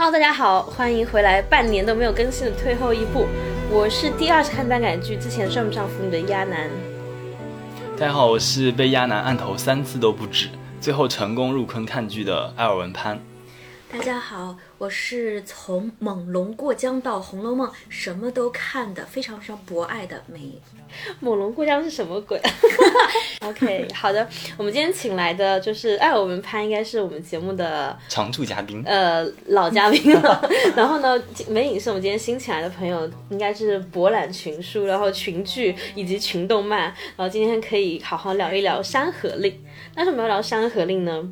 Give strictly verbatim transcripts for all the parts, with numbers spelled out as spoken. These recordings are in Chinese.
Hello， 大家好，欢迎回来半年都没有更新的退后一步，我是第二次看耽改剧之前算不上腐女的鸭男。大家好，我是被鸭男按头三次都不止，最后成功入坑看剧的艾尔文潘。大家好，我是从猛龙过江到红楼梦什么都看的非常非常博爱的梅。猛龙过江是什么鬼OK 好的，我们今天请来的就是艾尔文潘，应该是我们节目的常驻嘉宾，呃老嘉宾了然后呢，梅影是我们今天新请来的朋友，应该是博览群书，然后群剧以及群动漫，然后今天可以好好聊一聊山河令。但是我们要聊山河令呢，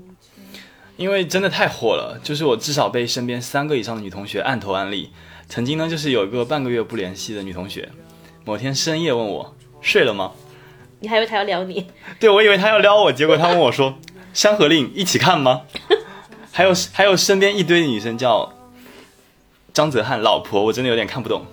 因为真的太火了，就是我至少被身边三个以上的女同学按头安利。曾经呢，就是有一个半个月不联系的女同学，某天深夜问我睡了吗？你还以为她要撩你？对，我以为她要撩我，结果她问我说山河令一起看吗？还有还有身边一堆女生叫张泽汉老婆，我真的有点看不懂。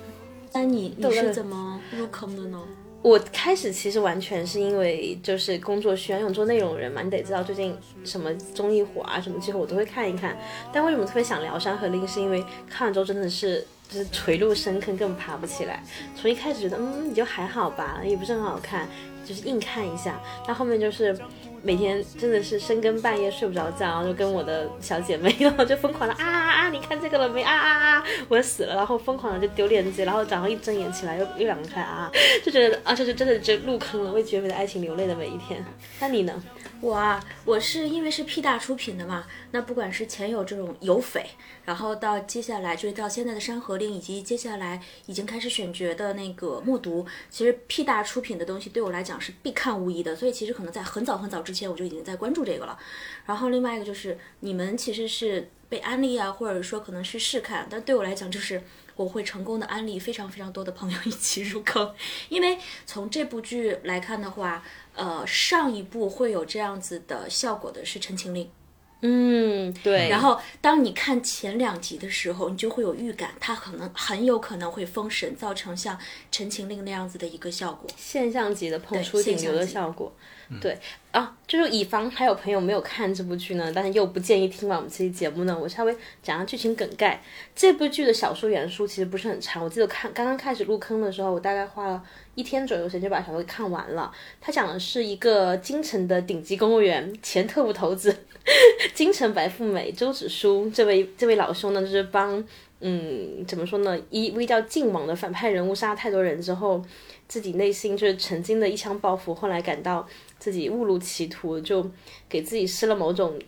那你你是怎么入坑的呢？我开始其实完全是因为就是工作需要，因为我做内容人嘛，你得知道最近什么综艺火啊什么剧火我都会看一看。但为什么特别想聊山河令，是因为看完之后真的是就是垂入深坑，根本爬不起来。从一开始觉得嗯你就还好吧，也不是很好看，就是硬看一下。但后面就是每天真的是深更半夜睡不着觉，然后就跟我的小姐妹，然后就疯狂的啊啊啊，你看这个了没啊啊啊，我死了，然后疯狂的就丢链接，然后早上一睁眼起来又又两个开啊，就觉得啊这就真的就入坑了，为绝美的爱情流泪的每一天。那你呢？我啊，我是因为是 P 大出品的嘛，那不管是前有这种有匪，然后到接下来就是到现在的山河令，以及接下来已经开始选角的那个默读，其实 P 大出品的东西对我来讲是必看无疑的，所以其实可能在很早很早之前我就已经在关注这个了。然后另外一个就是你们其实是被安利啊，或者说可能是试看，但对我来讲就是我会成功的安利非常非常多的朋友一起入坑。因为从这部剧来看的话，呃，上一部会有这样子的效果的是陈情令，嗯，对。然后当你看前两集的时候，你就会有预感，它可能很有可能会封神，造成像陈情令那样子的一个效果，现象级的捧出顶流的效果。对啊，就是以防还有朋友没有看这部剧呢，但是又不建议听完我们这期节目呢，我稍微讲下剧情梗概。这部剧的小说原书其实不是很长，我记得看刚刚开始入坑的时候，我大概花了一天左右时间就把小说看完了。它讲的是一个京城的顶级公务员、前特务头子、京城白富美周芷舒这位这位老兄呢，就是帮嗯怎么说呢，一位叫靖王的反派人物杀了太多人之后，自己内心就是曾经的一腔抱负，后来感到自己误入歧途，就给自己施了某种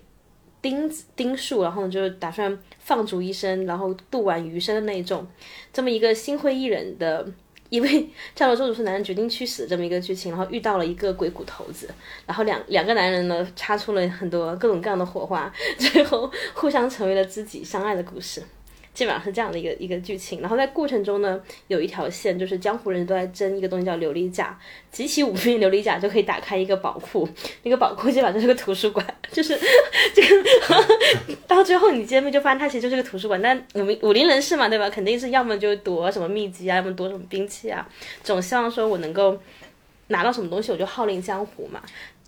钉子钉术，然后就打算放逐一生，然后度完余生的那种。这么一个心灰意冷的一位叫做周芷舒男人决定去死这么一个剧情，然后遇到了一个鬼谷头子，然后两两个男人呢擦出了很多各种各样的火花，最后互相成为了知己相爱的故事，基本上是这样的一个一个剧情。然后在过程中呢，有一条线就是江湖人都在争一个东西叫琉璃甲，集齐五面琉璃甲就可以打开一个宝库，那个宝库基本上就是个图书馆，就是这个到最后你见面就发现它其实就是个图书馆。但武林人士嘛，对吧，肯定是要么就夺什么秘籍啊，要么夺什么兵器啊，总希望说我能够拿到什么东西我就号令江湖嘛。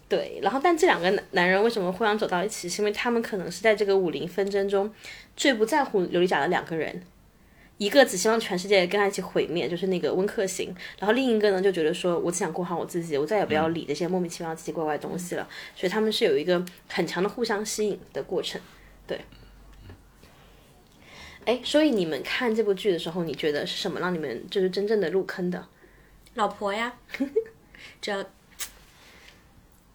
对，然后但这两个男人为什么互相走到一起，是因为他们可能是在这个武林纷争中最不在乎琉璃甲的两个人，一个只希望全世界跟他一起毁灭，就是那个温客行，然后另一个呢就觉得说我只想过好我自己，我再也不要理这些莫名其妙奇奇怪怪的东西了，所以他们是有一个很强的互相吸引的过程。对，哎，所以你们看这部剧的时候，你觉得是什么让你们就是真正的入坑的？老婆呀这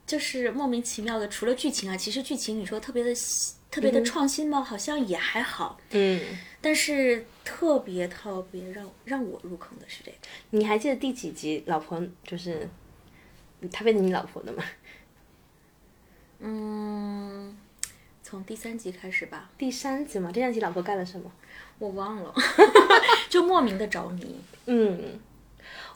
就是莫名其妙的，除了剧情啊，其实剧情你说特别的特别的创新吗？嗯、好像也还好。嗯，但是特别特别让让我入坑的是这个。你还记得第几集老婆就是她变成你老婆的吗？嗯，从第三集开始吧。第三集嘛，第三集老婆干了什么？我忘了，就莫名的着迷。嗯。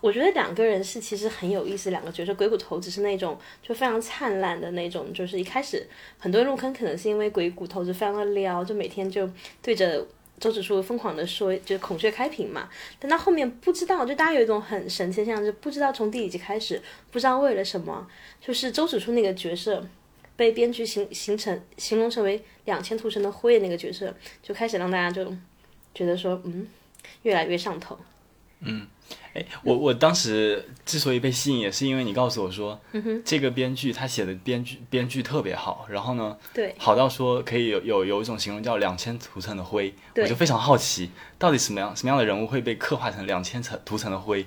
我觉得两个人是其实很有意思，两个角色。鬼谷头子是那种就非常灿烂的那种，就是一开始很多人入坑可能是因为鬼谷头子非常的撩，就每天就对着周芷舒疯狂的说，就是孔雀开屏嘛。但到后面不知道，就大家有一种很神奇的现象，就不知道从第几集开始，不知道为了什么，就是周芷舒那个角色被编剧形形成形容成为两千图神的辉那个角色，就开始让大家就觉得说嗯越来越上头。嗯，哎，我我当时之所以被吸引，也是因为你告诉我说，嗯、这个编剧他写的编剧编剧特别好，然后呢，对，好到说可以有有有一种形容叫两千图层的灰，我就非常好奇，到底什么样什么样的人物会被刻画成两千图层的灰？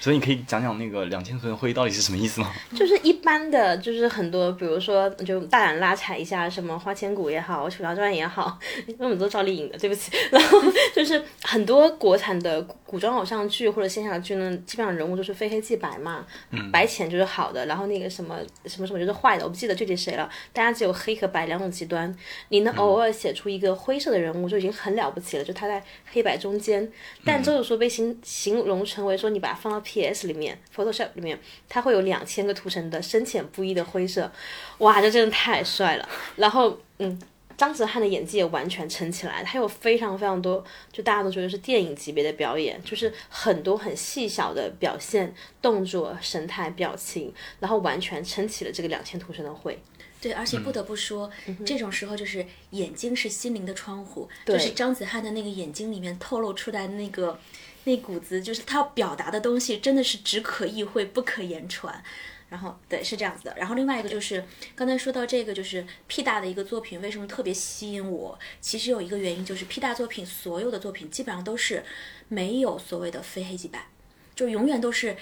所以你可以讲讲那个两千图层灰到底是什么意思吗？就是一般的，就是很多，比如说就大胆拉踩一下，什么花千骨也好，楚乔传也好，那我们都赵丽颖的，对不起。然后就是很多国产的古装偶像剧或者仙侠剧呢，基本上人物就是非黑即白嘛，嗯、白浅就是好的，然后那个什么什么什么就是坏的，我不记得具体谁了。大家只有黑和白两种极端，你能偶尔写出一个灰色的人物就已经很了不起了，就他在黑白中间。但周有说被形形容成为说你把它放到P S 里面 Photoshop 里面它会有两千个图层的深浅不一的灰色，哇这真的太帅了。然后嗯，张哲瀚的演技也完全撑起来，他有非常非常多就大家都觉得是电影级别的表演，就是很多很细小的表现动作神态表情，然后完全撑起了这个两千图层的灰。对，而且不得不说、嗯、这种时候就是眼睛是心灵的窗户，就是张哲瀚的那个眼睛里面透露出来的那个那股子，就是他要表达的东西真的是只可意会不可言传，然后对是这样子的。然后另外一个就是刚才说到这个就是 P 大的一个作品为什么特别吸引我，其实有一个原因就是 P 大作品所有的作品基本上都是没有所谓的非黑即白，就永远都是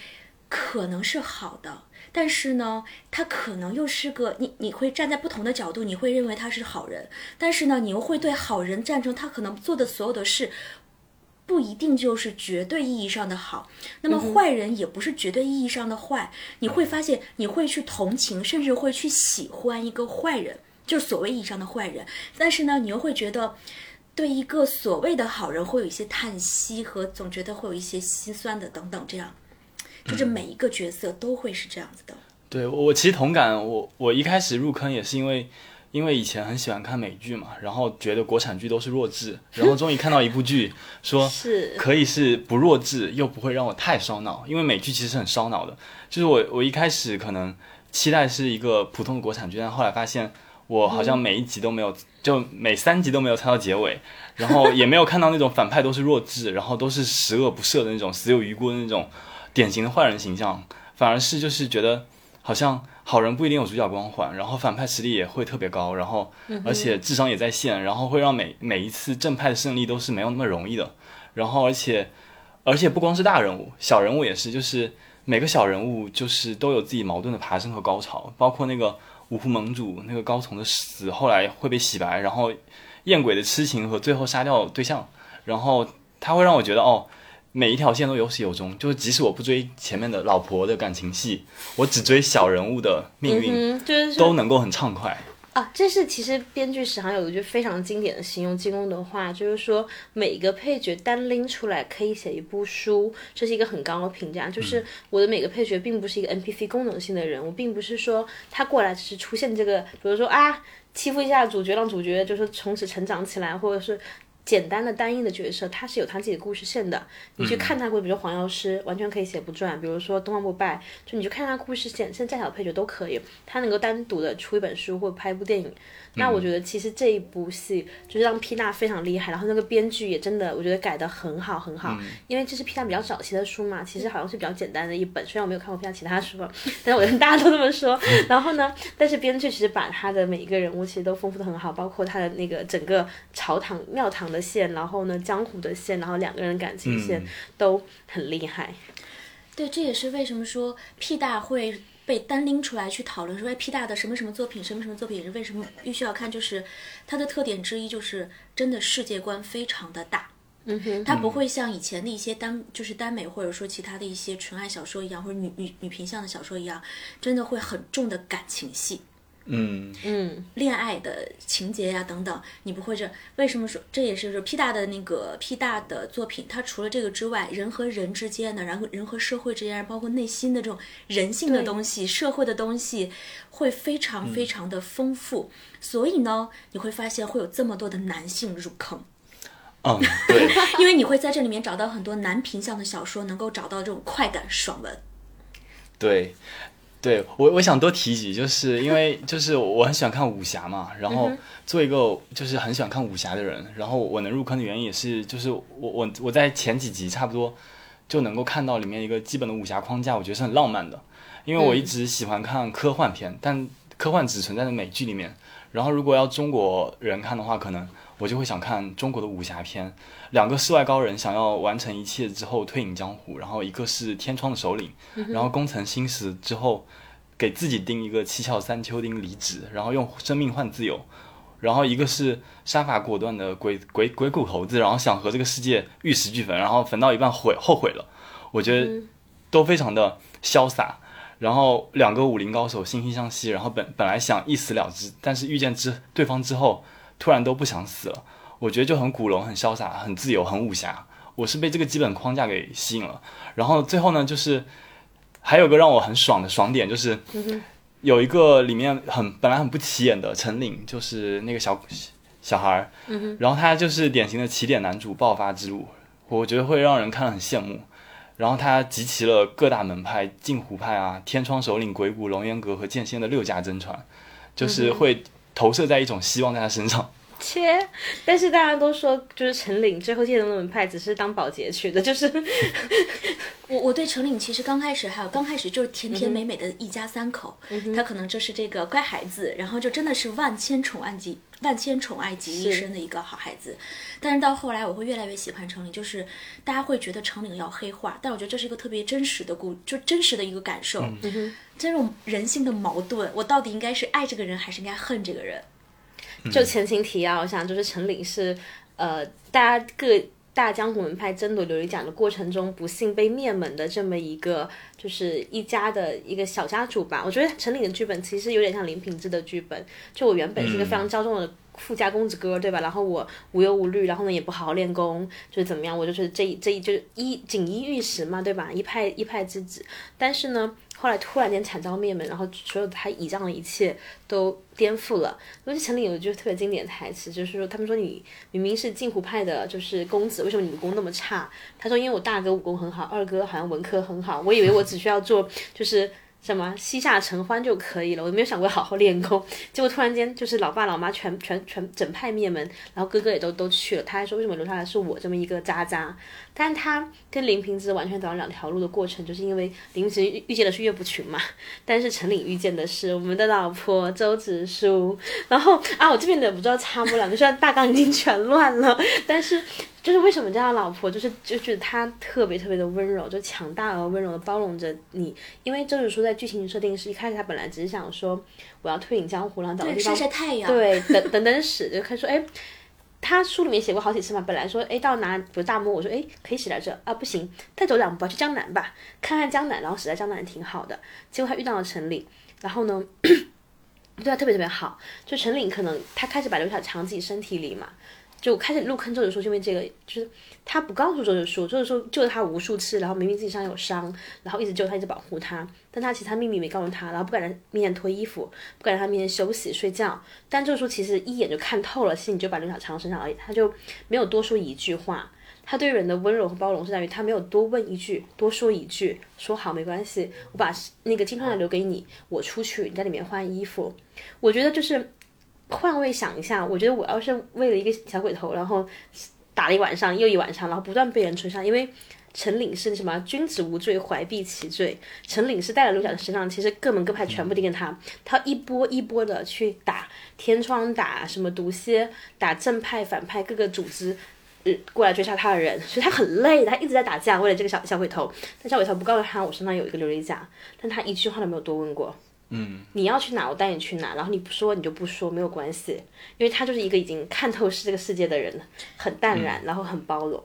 可能是好的，但是呢他可能又是个你你会站在不同的角度，你会认为他是好人，但是呢你又会对好人赞成他可能做的所有的事不一定就是绝对意义上的好，那么坏人也不是绝对意义上的坏，你会发现你会去同情甚至会去喜欢一个坏人，就是所谓意义上的坏人，但是呢你又会觉得对一个所谓的好人会有一些叹息和总觉得会有一些心酸的等等，这样就是每一个角色都会是这样子的。对，我其实同感，我我一开始入坑也是因为因为以前很喜欢看美剧嘛，然后觉得国产剧都是弱智，然后终于看到一部剧说是可以是不弱智又不会让我太烧脑，因为美剧其实很烧脑的，就是我我一开始可能期待是一个普通的国产剧，但后来发现我好像每一集都没有、嗯、就每三集都没有猜到结尾，然后也没有看到那种反派都是弱智然后都是十恶不赦的那种死有余辜的那种典型的坏人形象，反而是就是觉得好像好人不一定有主角光环，然后反派实力也会特别高，然后而且智商也在线，然后会让每每一次正派的胜利都是没有那么容易的，然后而且而且不光是大人物小人物也是，就是每个小人物就是都有自己矛盾的爬升和高潮，包括那个五湖盟主那个高琮的死后来会被洗白，然后艳鬼的痴情和最后杀掉对象，然后他会让我觉得哦每一条线都有始有终，就是即使我不追前面的老婆的感情戏，我只追小人物的命运、嗯就是、都能够很畅快啊。这是其实编剧史上有一句非常经典的形容金庸的话，就是说每个配角单拎出来可以写一部书，这是一个很高的评价，就是我的每个配角并不是一个 N P C 功能性的人物，并不是说他过来只是出现这个比如说啊欺负一下主角让主角就是从此成长起来，或者是简单的单一的角色，他是有他自己的故事线的。你去看他过，比如说黄药师，完全可以写不转；，比如说东方不败，就你去看他故事线，甚至再小配角都可以。他能够单独的出一本书或拍一部电影。那我觉得其实这一部戏就是让P大非常厉害，然后那个编剧也真的我觉得改得很好很好，因为这是P大比较早期的书嘛，其实好像是比较简单的一本，虽然我没有看过P大其他书，但是我大家都这么说。然后呢，但是编剧其实把他的每一个人物其实都丰富得很好，包括他的那个整个朝堂庙堂的线，然后呢江湖的线，然后两个人感情线、嗯、都很厉害。对，这也是为什么说 P 大会被单拎出来去讨论，说 P 大的什么什么作品什么什么作品是为什么必须要看，就是它的特点之一就是真的世界观非常的大，嗯哼，它不会像以前的一些单就是耽美或者说其他的一些纯爱小说一样，或者女女女频向的小说一样，真的会很重的感情戏，嗯嗯，恋爱的情节呀、啊、等等，你不会这为什么说这也是说 P 大的那个 P 大的作品，它除了这个之外，人和人之间的，然后人和社会之间，包括内心的这种人性的东西、社会的东西，会非常非常的丰富。嗯、所以呢，你会发现会有这么多的男性入坑。嗯，对，因为你会在这里面找到很多男频向的小说，能够找到这种快感爽文。对。对，我我想多提及，就是因为就是我很喜欢看武侠嘛，然后做一个就是很喜欢看武侠的人，然后我能入坑的原因也是就是我我我在前几集差不多就能够看到里面一个基本的武侠框架，我觉得是很浪漫的，因为我一直喜欢看科幻片，但科幻只存在的美剧里面，然后如果要中国人看的话，可能我就会想看中国的武侠片，两个世外高人想要完成一切之后退隐江湖，然后一个是天窗的首领，然后功成身死之后给自己钉一个七窍三秋钉离职，然后用生命换自由，然后一个是杀伐果断的鬼鬼鬼谷猴子，然后想和这个世界玉石俱焚，然后焚到一半悔后悔了，我觉得都非常的潇洒，然后两个武林高手惺惺相惜，然后本本来想一死了之，但是遇见之对方之后突然都不想死了，我觉得就很古龙，很潇洒，很自由，很武侠，我是被这个基本框架给吸引了。然后最后呢，就是还有个让我很爽的爽点，就是有一个里面很本来很不起眼的陈岭，就是那个小小孩，然后他就是典型的起点男主爆发之路，我觉得会让人看了很羡慕，然后他集齐了各大门派，镜湖派啊，天窗首领、鬼谷、龙渊阁和剑仙的六家真传，就是会投射在一种希望在他身上。切，但是大家都说就是陈岭最后进的门派只是当保洁去的，就是我我对陈岭其实刚开始还有刚开始就是甜甜美美的一家三口，嗯、他可能就是这个乖孩子，然后就真的是万千宠爱集万千宠爱集一身的一个好孩子。但是到后来我会越来越喜欢陈岭，就是大家会觉得陈岭要黑化，但我觉得这是一个特别真实的故就真实的一个感受。嗯这种人性的矛盾，我到底应该是爱这个人还是应该恨这个人？就前情提要，我想就是陈岭是，呃，大家各大江湖门派争夺琉璃盏的过程中，不幸被灭门的这么一个就是一家的一个小家主吧。我觉得陈岭的剧本其实有点像林品芝的剧本，就我原本是一个非常骄纵的。嗯富家公子哥，对吧？然后我无忧无虑，然后呢也不好好练功，就是怎么样，我就是这这一就是一锦衣玉食嘛，对吧？一派一派之子。但是呢，后来突然间惨遭灭门，然后所有他倚仗的一切都颠覆了。因为陈岭有一句特别经典的台词，就是说他们说你明明是镜湖派的，就是公子，为什么你武功那么差？他说因为我大哥武功很好，二哥好像文科很好，我以为我只需要做就是。什么膝下承欢就可以了，我没有想过好好练功，结果突然间就是老爸老妈全全全整派灭门，然后哥哥也都都去了，他还说为什么留下来是我这么一个渣渣，但他跟林平之完全走上两条路的过程，就是因为林平之遇见的是岳不群嘛，但是陈岭遇见的是我们的老婆周芷舒，然后啊我这边的不知道插不了，就算大纲已经全乱了，但是就是为什么这样老婆就是就是她特别特别的温柔，就强大而温柔的包容着你，因为周芷舒在剧情设定是一开始她本来只是想说我要退隐江湖，然后找个地方晒晒太阳，对，等等等死，就开始说哎，他书里面写过好几次嘛，本来说哎到哪比如大漠，我说哎可以死在这啊，不行再走两步去江南吧，看看江南，然后死在江南挺好的，结果他遇到了陈岭，然后呢对他特别特别好，就陈岭可能他开始把刘晓藏自己身体里嘛。就开始入坑周芷舒，因为这个就是他不告诉周芷舒，周芷舒救了他无数次，然后明明自己身上有伤，然后一直救他，一直保护他，但他其实他秘密没告诉他，然后不敢在面前脱衣服，不敢在他面前休息睡觉，但周芷舒其实一眼就看透了，心里就把刘晓藏身上而已，他就没有多说一句话。他对人的温柔和包容是在于他没有多问一句，多说一句，说好没关系，我把那个金穿甲留给你，我出去你在里面换衣服。我觉得就是。换位想一下，我觉得我要是为了一个小鬼头，然后打了一晚上又一晚上，然后不断被人追杀，因为陈岭是什么君子无罪怀璧其罪，陈岭是带了刘晓的身上，其实各门各派全部盯着他，他一波一波的去打天窗，打什么毒蝎，打正派反派各个组织、呃、过来追杀他的人，所以他很累，他一直在打架，为了这个小小鬼头，但小鬼头不告诉他我身上有一个琉璃甲，但他一句话都没有多问过。嗯，你要去哪我带你去哪，然后你不说你就不说，没有关系，因为他就是一个已经看透是这个世界的人，很淡然、嗯、然后很包容，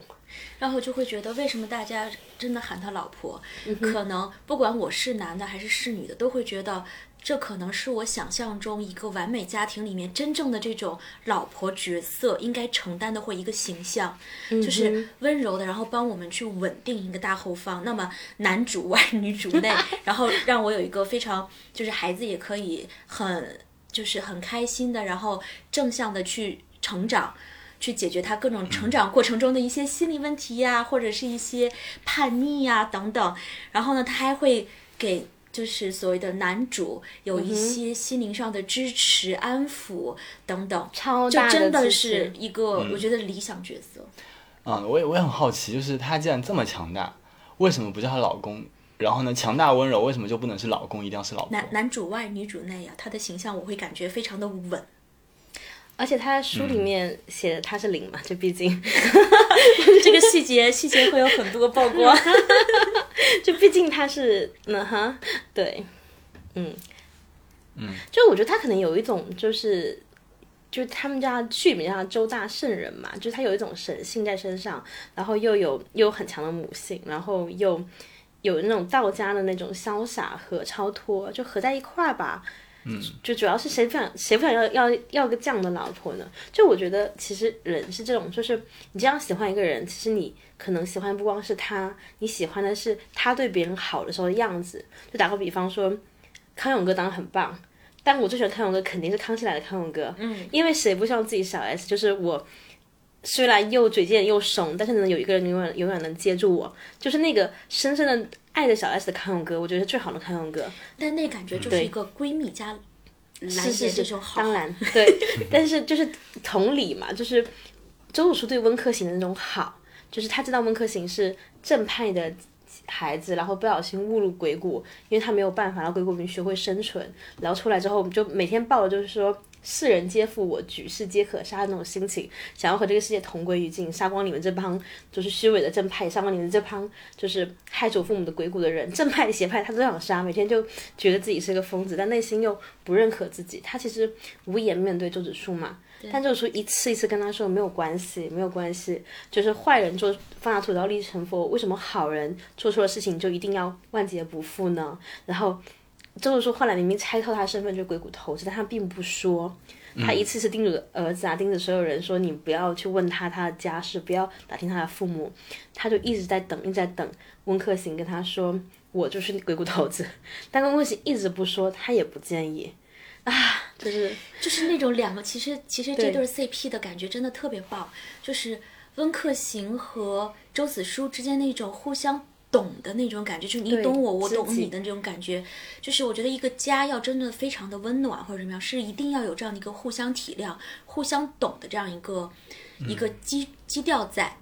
然后就会觉得为什么大家真的喊他老婆、嗯、可能不管我是男的还是是女的都会觉得这可能是我想象中一个完美家庭里面真正的这种老婆角色应该承担的或一个形象、嗯、就是温柔的，然后帮我们去稳定一个大后方，那么男主外女主内然后让我有一个非常就是孩子也可以很就是很开心的，然后正向的去成长，去解决他各种成长过程中的一些心理问题呀、啊，或者是一些叛逆呀、啊、等等，然后呢他还会给就是所谓的男主有一些心灵上的支持、嗯、安抚等等，超大的就真的是一个、嗯、我觉得理想角色。嗯，我也我也很好奇，就是她既然这么强大，为什么不叫她老公？然后呢，强大温柔为什么就不能是老公，一定要是老婆？男男主外女主内啊，她的形象我会感觉非常的稳。而且他书里面写的他是零嘛，这、嗯、毕竟这个细节细节会有很多曝光，就毕竟他是嗯哈，对，嗯嗯，就我觉得他可能有一种就是，就他们家剧名叫周大圣人嘛，就是他有一种神性在身上，然后又有又有很强的母性，然后又有那种道家的那种潇洒和超脱，就合在一块吧。嗯，就主要是谁不想谁不想要要要个这样的老婆呢？就我觉得其实人是这种，就是你这样喜欢一个人，其实你可能喜欢不光是他，你喜欢的是他对别人好的时候的样子。就打个比方说，康永哥当然很棒，但我最喜欢康永哥肯定是康熙来的康永哥，嗯，因为谁不希望自己小 S 就是我。虽然又嘴贱又怂，但是呢，有一个人永远永远能接住我，就是那个深深的爱着小 S 的康永哥，我觉得是最好的康永哥。但那感觉就是一个闺蜜加蓝颜这种好，当然对。但是就是同理嘛，就是周楚对温客行的那种好，就是他知道温客行是正派的孩子，然后不小心误入鬼谷，因为他没有办法，然后鬼谷民学会生存，然后出来之后就每天抱着就是说。世人皆负我，举世皆可杀的那种心情，想要和这个世界同归于尽，杀光你们这帮就是虚伪的正派，杀光你们这帮就是害死我父母的鬼谷的人，正派邪派他都想杀，每天就觉得自己是个疯子，但内心又不认可自己，他其实无颜面对周子舒嘛。但周子舒一次一次跟他说没有关系，没有关系，就是坏人做犯了土刀立地成佛，为什么好人做错了事情就一定要万劫不复呢？然后。周子舒后来明明猜透他身份就是鬼谷头子，但他并不说，他一次次叮嘱儿子啊，叮嘱所有人说你不要去问他他的家事，不要打听他的父母，他就一直在等，一直在等温客行跟他说我就是鬼谷头子，但温客行一直不说，他也不建议啊，就是就是那种两个其实其实这对 C P 的感觉真的特别棒，就是温客行和周子舒之间那种互相。懂的那种感觉，就是你懂我我懂你的那种感觉，就是我觉得一个家要真的非常的温暖或者什么样，是一定要有这样的一个互相体谅互相懂的这样一个、嗯、一个基基调在、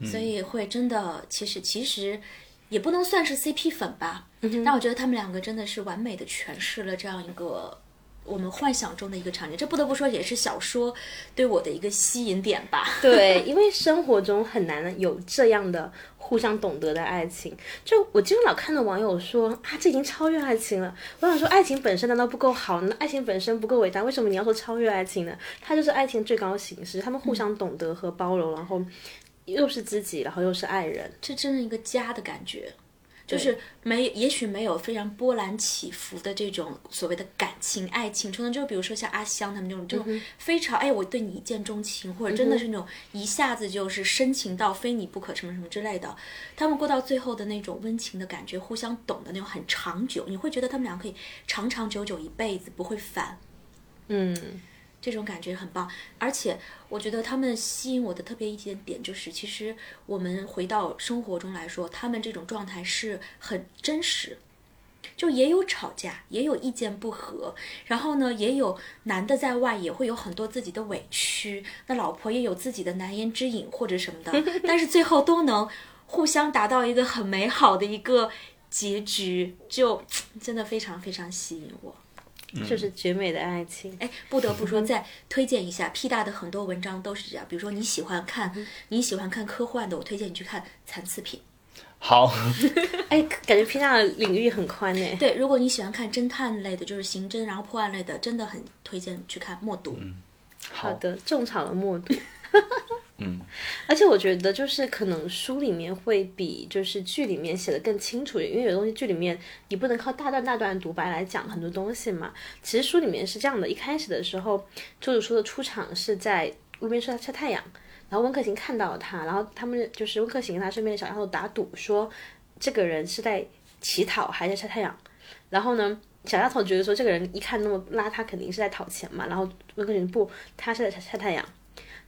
嗯、所以会真的其实其实也不能算是 C P 粉吧、嗯、但我觉得他们两个真的是完美的诠释了这样一个我们幻想中的一个场景，这不得不说也是小说对我的一个吸引点吧。对，因为生活中很难有这样的互相懂得的爱情。就我经常老看到网友说啊，这已经超越爱情了。我想说，爱情本身难道不够好呢？爱情本身不够伟大，为什么你要说超越爱情呢？它就是爱情最高形式，他们互相懂得和包容，嗯、然后又是知己，然后又是爱人，这真的一个家的感觉。就是没，也许没有非常波澜起伏的这种所谓的感情、爱情冲动，就比如说像阿香他们这种，这种非常、嗯、哎，我对你一见钟情，或者真的是那种一下子就是深情到非你不可什么什么之类的，他们过到最后的那种温情的感觉，互相懂的那种很长久，你会觉得他们俩可以长长久久一辈子不会烦，嗯，这种感觉很棒。而且我觉得他们吸引我的特别一点点就是，其实我们回到生活中来说，他们这种状态是很真实，就也有吵架，也有意见不合，然后呢，也有男的在外也会有很多自己的委屈，那老婆也有自己的难言之隐或者什么的，但是最后都能互相达到一个很美好的一个结局，就真的非常非常吸引我。就是绝美的爱情。哎、嗯，不得不说，再推荐一下 P 大的很多文章都是这样。比如说你喜欢看、嗯、你喜欢看科幻的，我推荐你去看《残次品》。好。哎，感觉 P 大的领域很宽呢。对，如果你喜欢看侦探类的，就是刑侦然后破案类的，真的很推荐去看《默读》。嗯、好, 好的，种草了《默读》。嗯，而且我觉得就是可能书里面会比就是剧里面写的更清楚，因为有东西剧里面你不能靠大段大段独白来讲很多东西嘛。其实书里面是这样的，一开始的时候周子舒的出场是在路边晒晒太阳，然后温客行看到了他，然后他们就是温客行跟他身边的小丫头打赌说这个人是在乞讨还是晒太阳，然后呢小丫头觉得说这个人一看那么邋遢肯定是在讨钱嘛，然后温客行不，他是在晒太阳。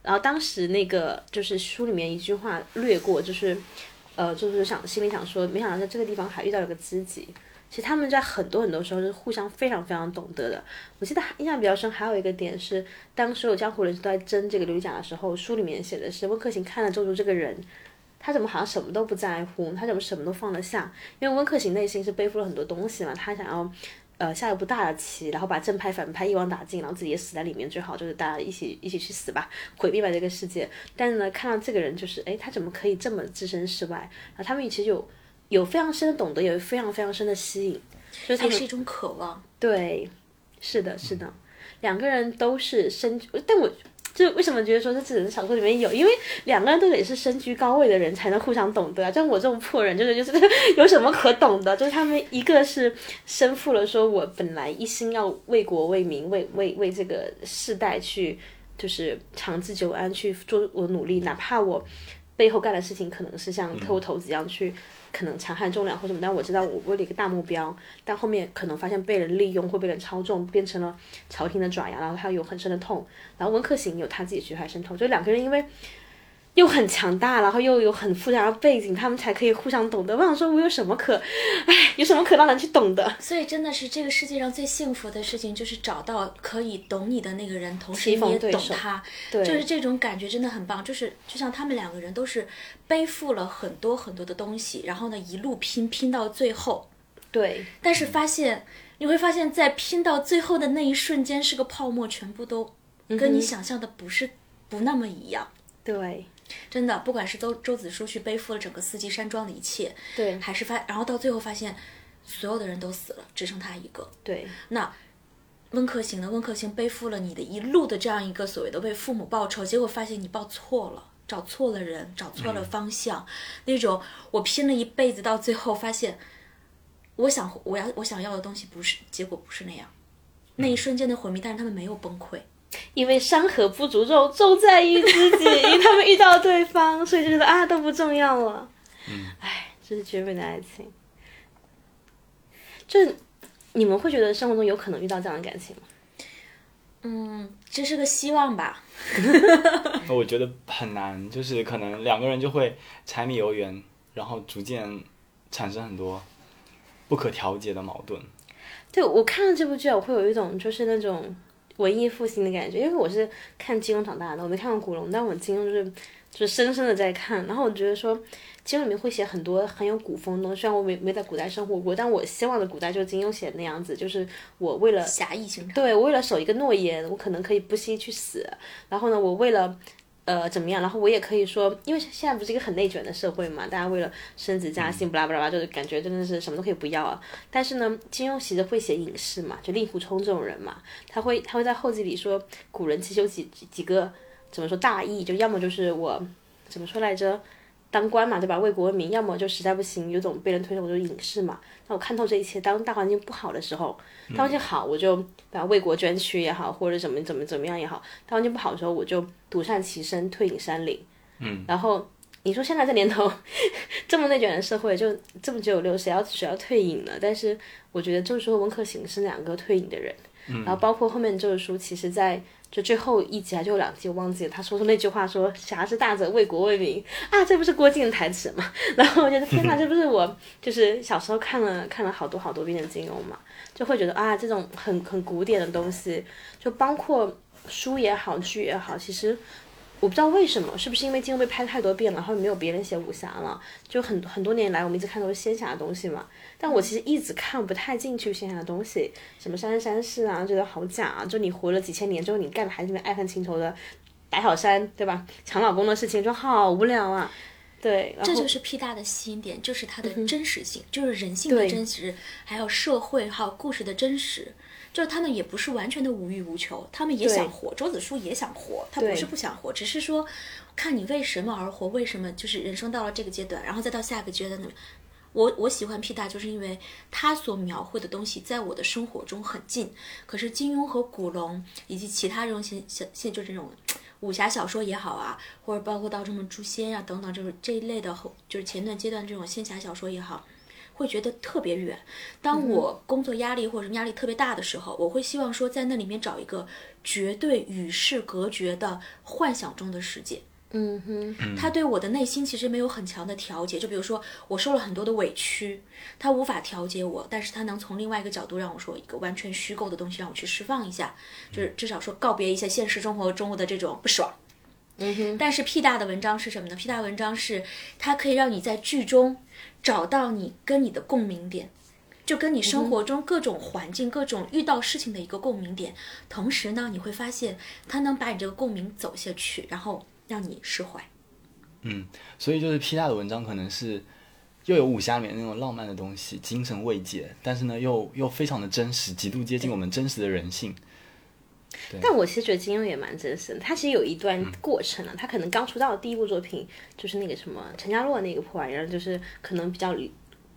然后当时那个就是书里面一句话略过，就是，呃，就是想心里想说，没想到在这个地方还遇到一个知己，其实他们在很多很多时候是互相非常非常懂得的。我记得印象比较深还有一个点是，当所有江湖人士都在争这个琉璃甲的时候，书里面写的是温客行看了周竹这个人，他怎么好像什么都不在乎，他怎么什么都放得下。因为温客行内心是背负了很多东西嘛，他想要呃，下一步大的棋，然后把正派反派一网打尽，然后自己也死在里面，最好就是大家一起一起去死吧，毁灭吧这个世界。但是呢，看到这个人就是，哎，他怎么可以这么置身事外？然后他们其实有有非常深的懂得，有非常非常深的吸引，所以它是一种渴望。对，是的，是的，两个人都是身，但我就为什么觉得说这只能小说里面有，因为两个人都得是身居高位的人才能互相懂得啊。像我这种破人就是就是有什么可懂的，就是他们一个是身负了说我本来一心要为国为民为为为这个世代去就是长治久安去做我努力，哪怕我背后干的事情可能是像特务头子一样去可能残害重量或什么，但我知道我为了一个大目标，但后面可能发现被人利用或被人操纵，变成了朝廷的爪牙，然后他有很深的痛。然后温客行有他自己血海深仇，就两个人因为又很强大，然后又有很复杂的背景，他们才可以互相懂得。我想说我有什么可哎，有什么可让人去懂的？所以真的是这个世界上最幸福的事情就是找到可以懂你的那个人，同时你也懂他。对，就是这种感觉真的很棒。就是就像他们两个人都是背负了很多很多的东西，然后呢一路拼拼到最后。对，但是发现你会发现在拼到最后的那一瞬间是个泡沫，全部都跟你想象的不是、嗯、不那么一样。对，真的，不管是周周子舒去背负了整个四季山庄的一切，对，还是发，然后到最后发现，所有的人都死了，只剩他一个。对，那温客行呢？温客行背负了你的一路的这样一个所谓的为父母报仇，结果发现你报错了，找错了人，找错了方向，嗯、那种我拼了一辈子，到最后发现，我想我要我想要的东西不是，结果不是那样，那一瞬间的毁灭，但是他们没有崩溃。因为山河不足重，重在于自己。因为他们遇到对方，所以就觉得啊都不重要了。嗯，哎，这是绝美的爱情。就你们会觉得生活中有可能遇到这样的感情吗？嗯，这是个希望吧。我觉得很难，就是可能两个人就会柴米油盐，然后逐渐产生很多不可调节的矛盾。对，我看了这部剧，我会有一种就是那种文艺复兴的感觉，因为我是看金庸长大的，我没看过古龙，但我金庸就是就是深深的在看。然后我觉得说，金庸里面会写很多很有古风的东西，虽然我没没在古代生活过，但我希望的古代就是金庸写的那样子，就是我为了侠义情长，对，我为了守一个诺言，我可能可以不惜去死。然后呢，我为了呃怎么样，然后我也可以说，因为现在不是一个很内卷的社会嘛，大家为了升职加薪不啦不啦，就是感觉真的是什么都可以不要啊。但是呢，金庸其实会写隐士嘛，就令狐冲这种人嘛，他会他会在后记里说，古人其实有几几个怎么说大义，就要么就是我怎么说来着，当官嘛，对吧，为国为民，要么就实在不行有种被人推崇就是隐士嘛。那我看透这一切，当大环境不好的时候，大环境好我就把为国捐躯也好，或者怎么怎么怎么样也好，大环境不好的时候我就独善其身，退隐山林。嗯，然后你说现在这年头这么内卷的社会，就这么九六，谁要谁要退隐呢？但是我觉得周叔和温客行是两个退隐的人。嗯，然后包括后面周叔其实在就最后一集还就两集我忘记了，他说出那句话说侠之大者为国为民啊，这不是郭靖的台词吗？然后我觉得天哪，这不是我就是小时候看了看了好多好多遍的金庸嘛，就会觉得啊这种很很古典的东西，就包括书也好剧也好，其实我不知道为什么，是不是因为金庸被拍太多遍了，然后没有别人写武侠了，就很很多年来我们一直看都是仙侠的东西嘛，但我其实一直看不太进去仙侠的东西，什么三生三世啊，觉得好假啊，就你活了几千年之后，你干的还是那爱恨情仇的打小三，对吧，抢老公的事情，就好无聊啊。对，这就是 P 大的吸引点，就是它的真实性、嗯、就是人性的真实，还有社会还有故事的真实，就是他们也不是完全的无欲无求，他们也想活，周子舒也想活，他不是不想活，只是说看你为什么而活，为什么就是人生到了这个阶段，然后再到下个阶段。我我喜欢 P 大就是因为他所描绘的东西在我的生活中很近，可是金庸和古龙以及其他这种现现就这种武侠小说也好啊，或者包括到这么诛仙啊等等，就是这一类的后就是前段阶段这种仙侠小说也好，会觉得特别远。当我工作压力或者压力特别大的时候，我会希望说在那里面找一个绝对与世隔绝的幻想中的世界。嗯哼，他对我的内心其实没有很强的调节，就比如说我受了很多的委屈，他无法调节我，但是他能从另外一个角度让我说一个完全虚构的东西让我去释放一下，就是至少说告别一下现实生活中的这种不爽。嗯哼，但是 P 大的文章是什么呢？ P 大文章是它可以让你在剧中找到你跟你的共鸣点，就跟你生活中各种环境、嗯、各种遇到事情的一个共鸣点，同时呢你会发现它能把你这个共鸣走下去，然后让你释怀。嗯，所以就是 P 大的文章可能是又有武侠里面那种浪漫的东西，精神慰藉，但是呢又又非常的真实，极度接近我们真实的人性。但我其实觉得金庸也蛮真实的，他其实有一段过程啊，他可能刚出道的第一部作品就是那个什么陈家洛那个破玩意儿，就是可能比较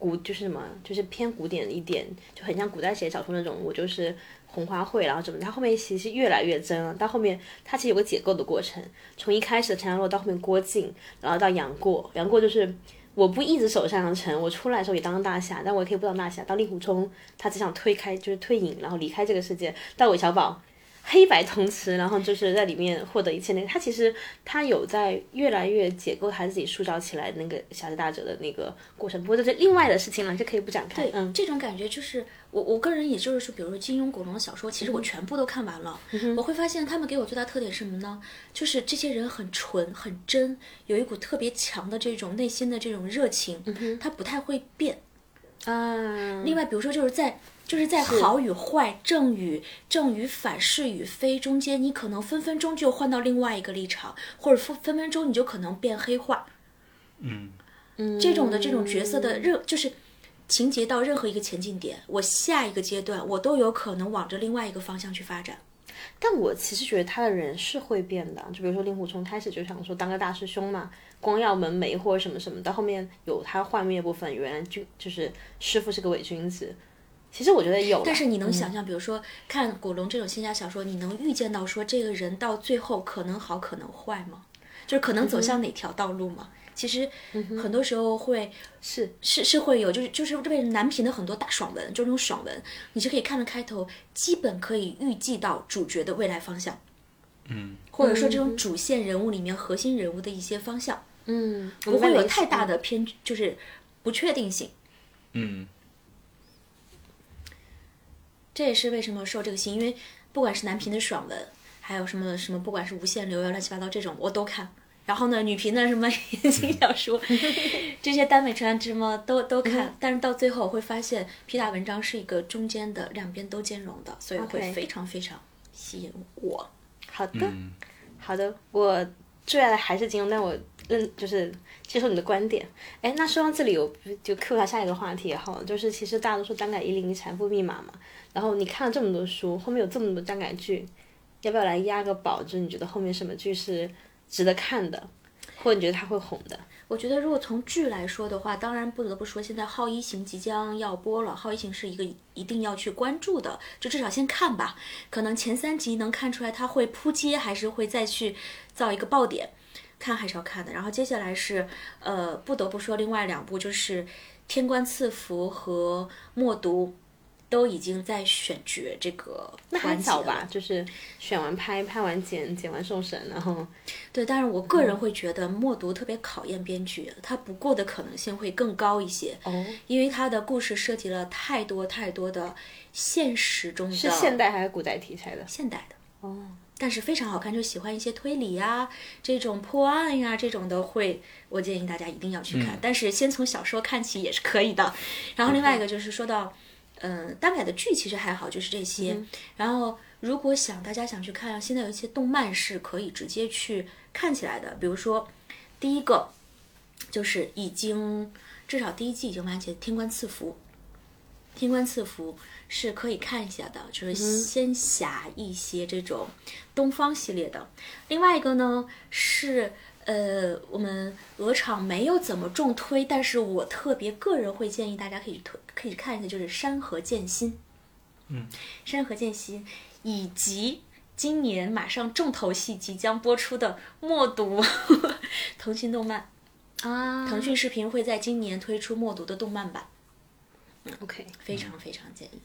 古，就是什么就是偏古典一点，就很像古代写小说那种，我就是红花会然后怎么，他后面其实越来越真了，到后面他其实有个解构的过程，从一开始陈家洛到后面郭靖，然后到杨过，杨过就是我不一直守上阳城，我出来的时候也当大侠，但我也可以不当大侠，到令狐冲他只想推开就是退隐然后离开这个世界，到韦小宝黑白同池，然后就是在里面获得一切那个，他其实他有在越来越解构他自己塑造起来那个侠之大者的那个过程，不过这是另外的事情了，就可以不展开。对，嗯，这种感觉就是我我个人，也就是说，比如说金庸、古龙的小说，其实我全部都看完了，嗯，我会发现他们给我最大特点是什么呢？就是这些人很纯、很真，有一股特别强的这种内心的这种热情，嗯，他不太会变。啊，另外，比如说就是在。就是在好与坏、正与正与反、是与非中间，你可能分分钟就换到另外一个立场，或者分分钟你就可能变黑化。嗯嗯，这种的这种角色的任就是情节到任何一个前进点，我下一个阶段我都有可能往着另外一个方向去发展。但我其实觉得他的人是会变的，就比如说令狐冲开始就想说当个大师兄嘛，光耀门楣或者什么什么，到后面有他幻灭部分，原来就就是师父是个伪君子。其实我觉得有，但是你能想象，嗯、比如说看古龙这种仙侠小说，你能预见到说这个人到最后可能好可能坏吗？就是可能走向哪条道路吗？嗯、其实很多时候会、嗯、是是是会有，就是就是这边南平的很多大爽文，就这种爽文，你就可以看了开头，基本可以预计到主角的未来方向，嗯，或者说这种主线人物里面核心人物的一些方向，嗯，不会有太大的偏，就是不确定性，嗯。这也是为什么受这个吸引，因为不管是男频的爽文，还有什么什么，不管是无限流啊乱七八糟这种我都看。然后呢，女频的什么言情小说，这些耽美穿什么都都看、嗯。但是到最后我会发现，P大文章是一个中间的，两边都兼容的，所以会非常非常吸引我。Okay. 好的，嗯、好的，我最爱的还是金庸，但我认就是接受你的观点。哎，那说到这里，我就 Q 他下一个话题也好了，就是其实大家都说耽改一零一财富密码嘛。然后你看了这么多书，后面有这么多耽改剧，要不要来压个宝？就是你觉得后面什么剧是值得看的，或者你觉得它会红的？我觉得如果从剧来说的话，当然不得不说，现在《浩一行》即将要播了，《浩一行》是一个一定要去关注的，就至少先看吧。可能前三集能看出来它会扑街，还是会再去造一个爆点，看还是要看的。然后接下来是呃，不得不说另外两部就是《天官赐福》和《默读》。都已经在选角这个那还早吧，就是选完拍拍完剪剪完送审，然后对，但是我个人会觉得默读特别考验编剧，它不过的可能性会更高一些哦，因为它的故事涉及了太多太多的现实中的，是现代还是古代题材的？现代的哦，但是非常好看，就喜欢一些推理啊这种破案呀、啊、这种的会，我建议大家一定要去看、嗯、但是先从小说看起也是可以的。然后另外一个就是说到、嗯嗯，耽改的剧其实还好，就是这些、嗯、然后如果想大家想去看，现在有一些动漫是可以直接去看起来的，比如说第一个就是已经至少第一季已经完结，天官赐福，天官赐福是可以看一下的，就是仙侠一些这种东方系列的、嗯、另外一个呢是呃，我们鹅厂没有怎么重推，但是我特别个人会建议大家可以推，可以看一下，就是《山河剑心》。嗯，《山河剑心》以及今年马上重头戏即将播出的《默读》，腾讯动漫啊，腾讯视频会在今年推出《默读》的动漫版。OK， 非常非常建议。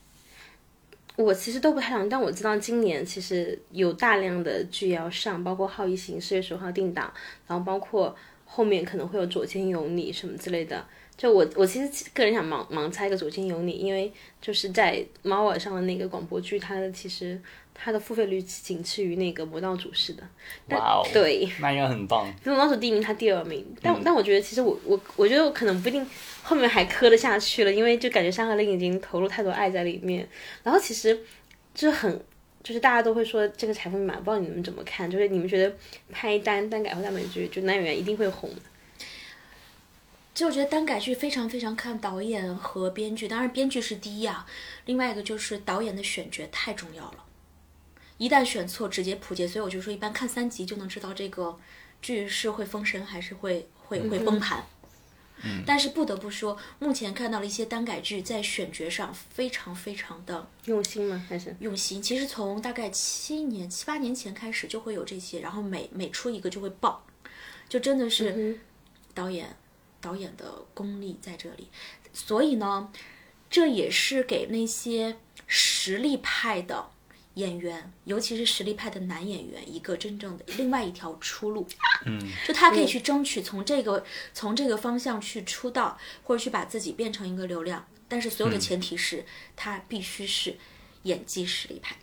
我其实都不太想，但我知道今年其实有大量的剧要上，包括《好异形》四月十五号定档，然后包括后面可能会有《左肩有你》什么之类的。就我我其实个人想盲盲猜一个《左肩有你》，因为就是在猫耳上的那个广播剧，它的其实它的付费率仅次于那个《魔道祖师》的。哇哦！对，那应该很棒。《魔道祖》第一名，它第二名。但、嗯、但我觉得其实我我我觉得我可能不一定后面还磕得下去了，因为就感觉《山河令》已经投入太多爱在里面。然后其实就是很。就是大家都会说这个财富密码，不知道你们怎么看？就是你们觉得拍单单改或耽美剧，就男演员一定会红的？就我觉得单改剧非常非常看导演和编剧，当然编剧是第一啊。另外一个就是导演的选角太重要了，一旦选错直接扑街。所以我就说，一般看三集就能知道这个剧是会封神还是会会会崩盘。嗯。但是不得不说，目前看到了一些单改剧在选角上非常非常的用心吗？还是用心？其实从大概七年七八年前开始就会有这些，然后每每出一个就会爆，就真的是导演、嗯、导演的功力在这里。所以呢，这也是给那些实力派的演员，尤其是实力派的男演员，一个真正的另外一条出路。嗯，就他可以去争取从这个、嗯、从这个方向去出道，或者去把自己变成一个流量，但是所有的前提是、嗯、他必须是演技实力派。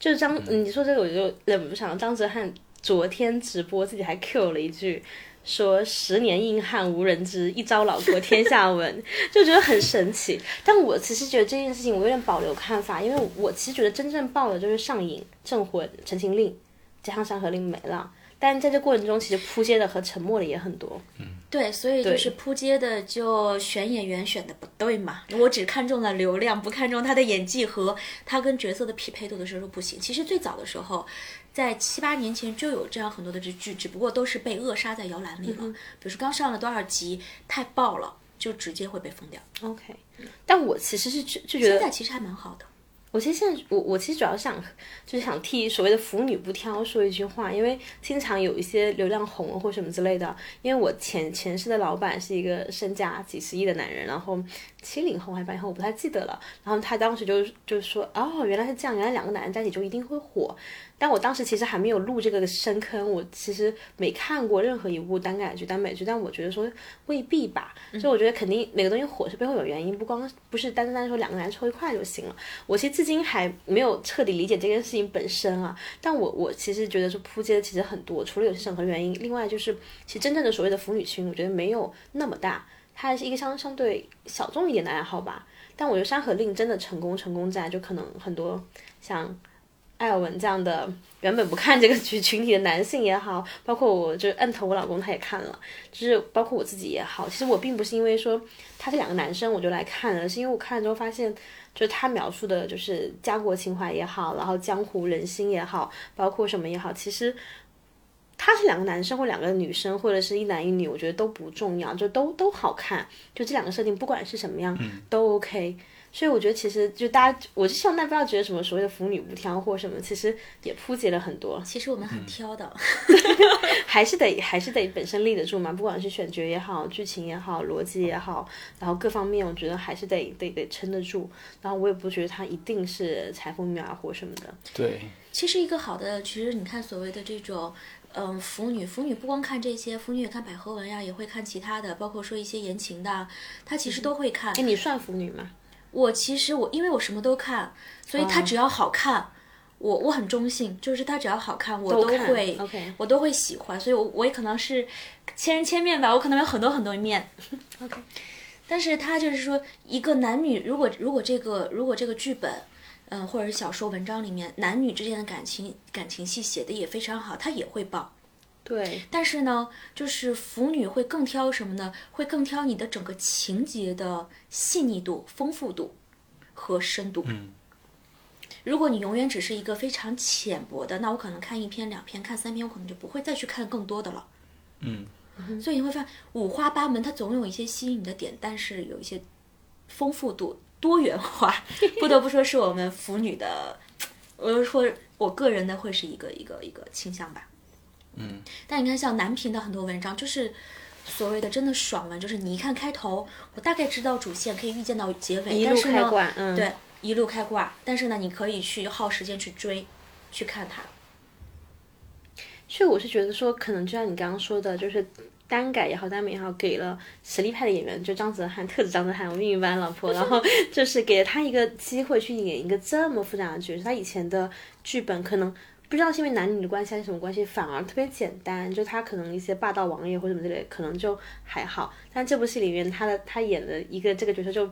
就张、嗯、你说这个我就忍不想，张哲瀚昨天直播自己还 Q 了一句说十年硬汉无人知，一朝老国天下闻，就觉得很神奇。但我其实觉得这件事情我有点保留看法，因为我其实觉得真正爆的就是上瘾、镇魂、陈情令加上山河令没了，但在这过程中其实扑街的和沉默的也很多。嗯，对，所以就是扑街的就选演员选的不对嘛，我只看中了流量，不看中他的演技和他跟角色的匹配度的时候不行。其实最早的时候在七八年前就有这样很多的剧，只不过都是被扼杀在摇篮里了。嗯嗯，比如说刚上了多少集太爆了，就直接会被封掉。 OK， 但我其实是就觉得现在其实还蛮好的。我其实现在我我其实主要想就是想替所谓的腐女不挑说一句话，因为经常有一些流量红或什么之类的。因为我前前世的老板是一个身价几十亿的男人，然后七零后还八零后我不太记得了，然后他当时就就说哦原来是这样，原来两个男人在一起就一定会火。但我当时其实还没有入这个深坑，我其实没看过任何一部单改剧、耽美剧，但我觉得说未必吧，所以我觉得肯定每个东西火是背后有原因，不光不是单单说两个男人凑一块就行了。我其实至今还没有彻底理解这件事情本身啊，但我我其实觉得说扑街其实很多，除了有些审核原因，另外就是其实真正的所谓的腐女群，我觉得没有那么大。它还是一个相相对小众一点的爱好吧，但我觉得《山河令》真的成功成功在就可能很多像艾尔文这样的原本不看这个群群体的男性也好，包括我就摁头我老公他也看了，就是包括我自己也好。其实我并不是因为说他是两个男生我就来看了，是因为我看了之后发现就是他描述的就是家国情怀也好，然后江湖人心也好，包括什么也好，其实他是两个男生或两个女生或者是一男一女，我觉得都不重要，就都都好看，就这两个设定不管是什么样、嗯、都 OK。 所以我觉得其实就大家，我就希望大家不要觉得什么所谓的腐女不挑或什么，其实也扑街了很多。其实我们很挑的、嗯、还是得还是得本身立得住嘛，不管是选角也好，剧情也好，逻辑也好，然后各方面我觉得还是得得得撑得住。然后我也不觉得他一定是财富密码或什么的。对，其实一个好的，其实你看所谓的这种嗯，腐女，腐女不光看这些，腐女也看百合文呀，也会看其他的，包括说一些言情的，她其实都会看。哎、嗯，你算腐女吗？我其实我因为我什么都看，所以她只要好看，哦、我我很中性，就是她只要好看，我都会，都 okay. 我都会喜欢，所以我我也可能是千人千面吧，我可能有很多很多面。OK， 但是她就是说一个男女，如果如果这个如果这个剧本。嗯，或者是小说文章里面男女之间的感情感情戏写的也非常好，它也会爆。对，但是呢就是腐女会更挑什么呢？会更挑你的整个情节的细腻度、丰富度和深度。嗯，如果你永远只是一个非常浅薄的，那我可能看一篇两篇看三篇，我可能就不会再去看更多的了。嗯，所以你会发现五花八门，它总有一些吸引你的点，但是有一些丰富度、多元化，不得不说是我们腐女的，我就说我个人的会是一个一个一个倾向吧。嗯，但你看像男频的很多文章，就是所谓的真的爽文，就是你一看开头，我大概知道主线可以预见到结尾，一路开挂，但是呢、嗯、对，一路开挂，但是呢你可以去耗时间去追去看它。所以我是觉得说可能就像你刚刚说的，就是单改也好耽美也好，给了实力派的演员，就张哲瀚，特指张哲瀚，我命运般老婆，然后就是给了他一个机会去演一个这么复杂的角色。他以前的剧本可能不知道是因为男女的关系还是什么关系，反而特别简单，就他可能一些霸道王爷或者什么之类可能就还好，但这部戏里面他的他演的一个这个角色就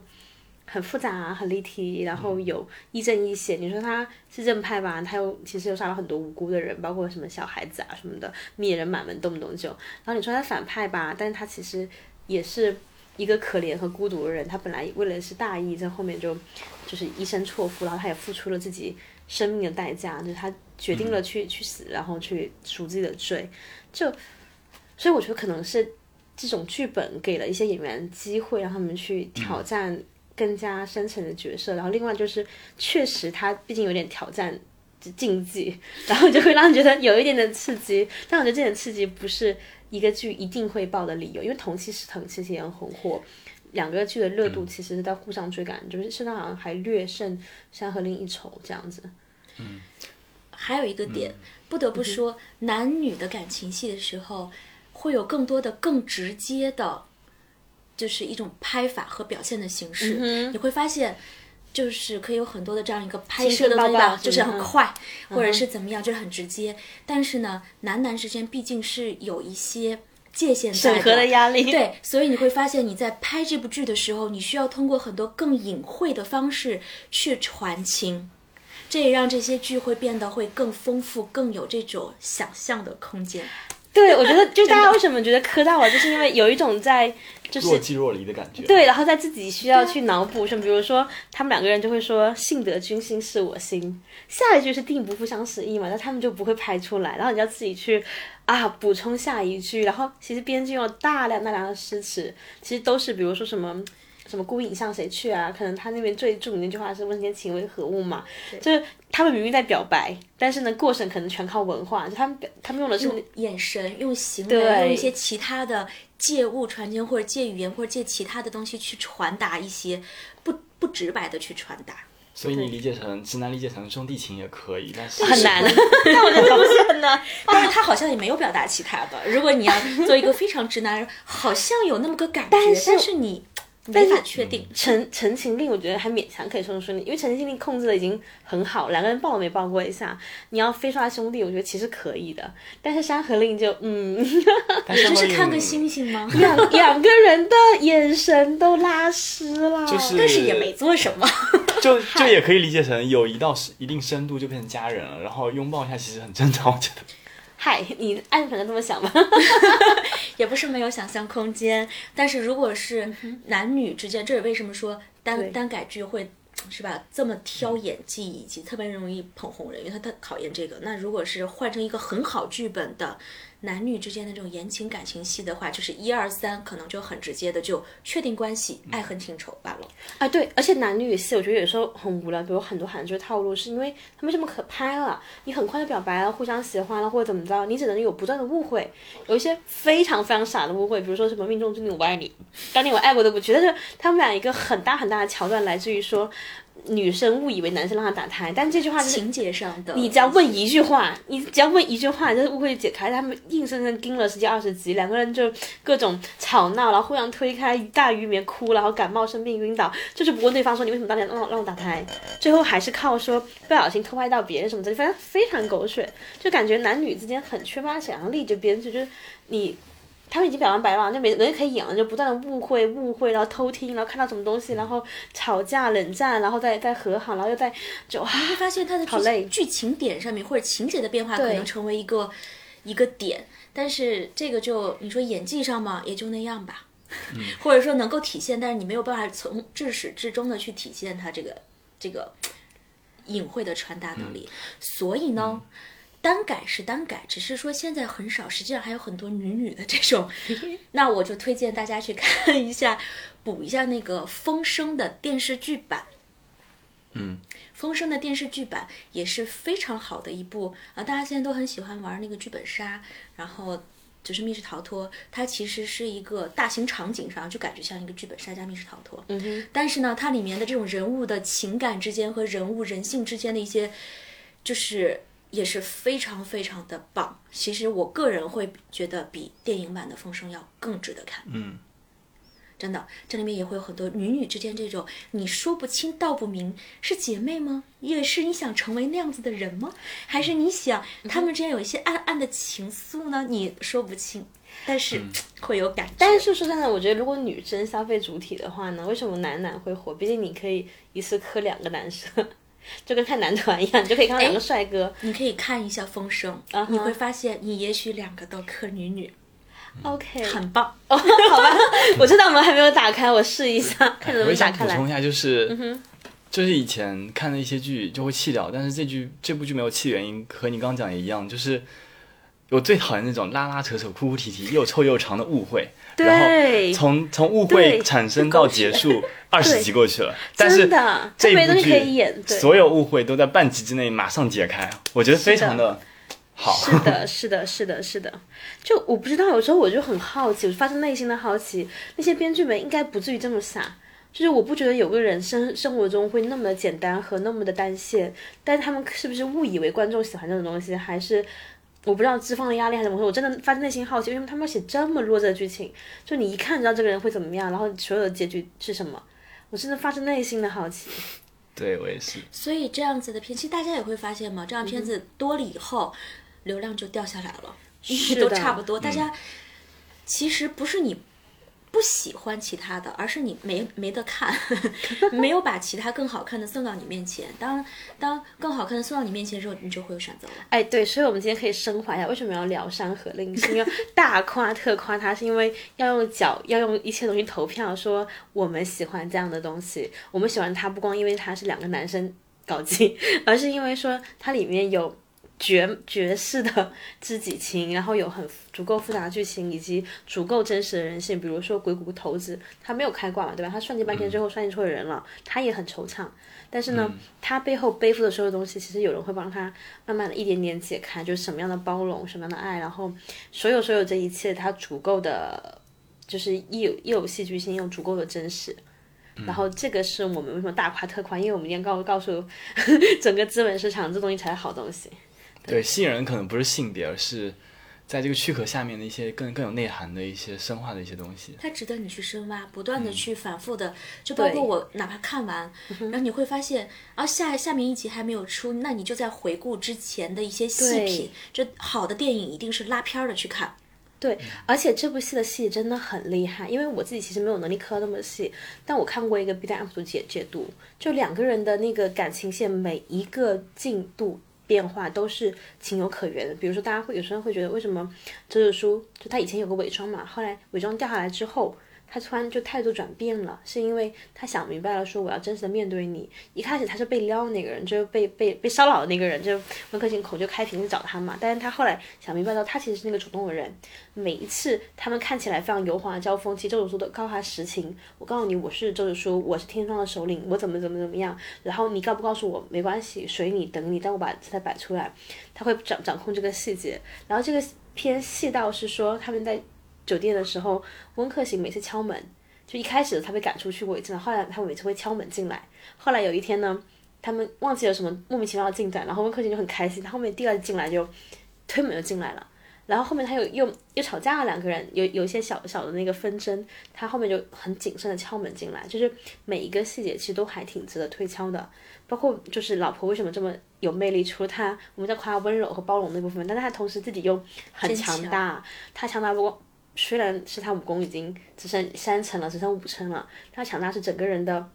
很复杂、啊、很立体，然后有亦正亦邪。你说他是正派吧，他又其实又杀了很多无辜的人，包括什么小孩子啊什么的，灭人满门，动不动就。然后你说他反派吧，但是他其实也是一个可怜和孤独的人，他本来为了是大义，在后面就就是一身错付，然后他也付出了自己生命的代价，就是他决定了去、嗯、去死，然后去赎自己的罪。就所以我觉得可能是这种剧本给了一些演员机会，让他们去挑战、嗯更加深层的角色。然后另外就是确实他毕竟有点挑战禁忌，然后就会让你觉得有一点点刺激，但我觉得这点刺激不是一个剧一定会爆的理由，因为同期时藤其实也很火，两个剧的热度其实是在互相追赶、嗯、就是甚至好像还略胜山河令一筹这样子。嗯，还有一个点、嗯、不得不说、嗯、男女的感情戏的时候会有更多的更直接的就是一种拍法和表现的形式、嗯、你会发现就是可以有很多的这样一个拍摄的东西，就是很快、嗯、或者是怎么样，就是很直接、嗯、但是呢男男之间毕竟是有一些界限在的，审核的压力，对，所以你会发现你在拍这部剧的时候，你需要通过很多更隐晦的方式去传情，这也让这些剧会变得会更丰富，更有这种想象的空间。对，我觉得就大家为什么觉得磕到我，就是因为有一种在就是若即若离的感觉。对，然后在自己需要去脑补，像比如说他们两个人就会说"幸得君心是我心"，下一句是"定不负相思意"嘛，那他们就不会拍出来，然后你要自己去啊补充下一句。然后其实编剧用了大量大量的诗词，其实都是比如说什么什么孤影向谁去啊，可能他那边最著名的一句话是"问天情为何物"嘛，就是他们明明在表白，但是呢过程可能全靠文化，就他们他们用的是用眼神、用行为、用一些其他的借物传情，或者借语言，或者借其他的东西去传达一些不不直白的去传达。所以你理解成直男理解成兄弟情也可以，但是很难。但我觉得不是很难，但是他好像也没有表达其他的。如果你要做一个非常直男，好像有那么个感觉，但是, 但是你。没法确定。陈陈情令我觉得还勉强可以说说你，因为陈情令控制的已经很好，两个人抱没抱过一下，你要非刷兄弟我觉得其实可以的，但是山河令就嗯你就是看个星星吗？两两个人的眼神都拉湿了、就是、但是也没做什么就就也可以理解成友谊到一定深度就变成家人了，然后拥抱一下其实很正常，我觉得。嗨，你按反正这么想吗？也不是没有想象空间，但是如果是男女之间，这也为什么说单单改剧会是吧这么挑演技，以及特别容易捧红人，因为他他考验这个。那如果是换成一个很好剧本的男女之间的这种言情感情戏的话，就是一二三可能就很直接的就确定关系，爱恨情仇罢了、嗯、啊对。而且男女戏我觉得有时候很无聊，比如很多韩剧套路是因为他们这么可拍了，你很快就表白了，互相喜欢了或者怎么着，你只能有不断的误会，有一些非常非常傻的误会，比如说什么命中注定我爱你，当年我爱过都不觉得。但是他们俩一个很大很大的桥段来自于说女生误以为男生让她打胎，但这句话就是情节上的，你只要问一句话，你只要问一句话就是误会解开，他们硬生生盯了十几二十集，两个人就各种吵闹，然后互相推开，大鱼眠哭，然后感冒生病晕倒，就是不问对方说你为什么当年让我打胎，最后还是靠说不小心偷拍到别人什么的，反正非常狗血，就感觉男女之间很缺乏想象力。这边就是你他们已经表完白了，就没人可以演了，就不断的误会误会，然后偷听，然后看到什么东西，然后吵架冷战，然后再再和好，然后又再就你会发现他的剧剧情点上面或者情节的变化可能成为一个一个点，但是这个就你说演技上嘛也就那样吧、嗯、或者说能够体现，但是你没有办法从至始至终的去体现他这个这个隐晦的传达能力、嗯、所以呢、嗯单改是单改，只是说现在很少，实际上还有很多女女的这种。那我就推荐大家去看一下，补一下那个《风声》的电视剧版。嗯，《风声》的电视剧版也是非常好的一部啊，大家现在都很喜欢玩那个剧本杀，然后就是密室逃脱，它其实是一个大型场景上就感觉像一个剧本杀加密室逃脱，嗯哼，但是呢它里面的这种人物的情感之间和人物人性之间的一些就是也是非常非常的棒。其实我个人会觉得比电影版的《风声》要更值得看，嗯，真的。这里面也会有很多女女之间这种你说不清道不明，是姐妹吗？也是你想成为那样子的人吗？还是你想她们之间有一些暗暗的情愫呢？你说不清，但是、嗯、会有感觉。但是说真的，我觉得如果女生消费主体的话呢，为什么男男会火？毕竟你可以一次磕两个男生，就跟看男团一样，你就可以看到两个帅哥。你可以看一下《风声》uh-huh. 你会发现你也许两个都磕女女。OK， 很棒。哦，好吧，我知道我们还没有打开，我试一下，看怎么打开来。我想补充一下，就是、嗯，就是以前看的一些剧就会弃掉，但是这剧这部剧没有弃，原因和你刚刚讲的一样，就是我最讨厌那种拉拉扯扯、哭哭啼啼、又臭又长的误会，然后从从误会产生到结束二十集过去了，但是这一部剧所有误会都在半集之内马上解开，我觉得非常的。是的是的是的是的，就我不知道，有时候我就很好奇，我发自内心的好奇，那些编剧们应该不至于这么傻，就是我不觉得有个人生生活中会那么的简单和那么的单线，但是他们是不是误以为观众喜欢这种东西，还是我不知道资方的压力还是怎么回事，我真的发自内心好奇，为什么他们写这么弱的剧情，就你一看知道这个人会怎么样，然后所有的结局是什么，我真的发自内心的好奇。对，我也是。所以这样子的片，其实大家也会发现嘛，这样片子多了以后、嗯，流量就掉下来了，是都差不多。大家、嗯、其实不是你不喜欢其他的，而是你没没得看，没有把其他更好看的送到你面前。当当更好看的送到你面前的时候，你就会有选择了。哎，对，所以我们今天可以升华一下，为什么要聊《山河令》？是因为大夸特夸它，是因为要用脚，要用一切东西投票，说我们喜欢这样的东西，我们喜欢它，不光因为它是两个男生搞基，而是因为说它里面有。绝绝世的知己情，然后有很足够复杂的剧情以及足够真实的人性，比如说鬼谷骰子他没有开挂嘛，对吧，他算计半天最后算计错人了、嗯、他也很惆怅，但是呢、嗯、他背后背负的所有东西其实有人会帮他慢慢的一点点解开，就是什么样的包容，什么样的爱，然后所有所有这一切他足够的就是一有一有戏剧性，又足够的真实，然后这个是我们为什么大夸特夸，因为我们今天告告诉整个资本市场这东西才是好东西。对，吸引人可能不是性别，而是在这个躯壳下面的一些更更有内涵的一些深化的一些东西，它值得你去深挖，不断的去反复的、嗯、就包括我哪怕看完，然后你会发现啊下下面一集还没有出，那你就在回顾之前的一些细品，这好的电影一定是拉片的去看。对，而且这部戏的戏真的很厉害，因为我自己其实没有能力磕那么细，但我看过一个 B 站 U P 主解解读，就两个人的那个感情线每一个进度变化都是情有可原的，比如说大家会有时候会觉得为什么周子舒就他以前有个伪装嘛，后来伪装掉下来之后他突然就态度转变了，是因为他想明白了说我要真实的面对你，一开始他是被撩的那个人，就是被被被骚扰的那个人，就文科井口就开瓶子找他嘛，但是他后来想明白到他其实是那个主动的人，每一次他们看起来非常油滑的交锋，其实周子舒都告诉他实情，我告诉你我是周子舒，我是天窗的首领，我怎么怎么怎么样，然后你告不告诉我没关系，随你等你，但我把姿态摆出来，他会掌掌控这个细节。然后这个偏细到是说他们在酒店的时候，温客行每次敲门，就一开始他被赶出去过一次，后来他每次会敲门进来，后来有一天呢他们忘记了什么莫名其妙的进展，然后温客行就很开心，他后面第二次进来就推门就进来了，然后后面他有又又吵架了，两个人有有一些小小的那个纷争，他后面就很谨慎的敲门进来，就是每一个细节其实都还挺值得推敲的，包括就是老婆为什么这么有魅力，除了她我们在夸温柔和包容那部分，但是她同时自己又很强大，她强大不过虽然是他武功已经只剩三成了，只剩五成了，他强大是整个人的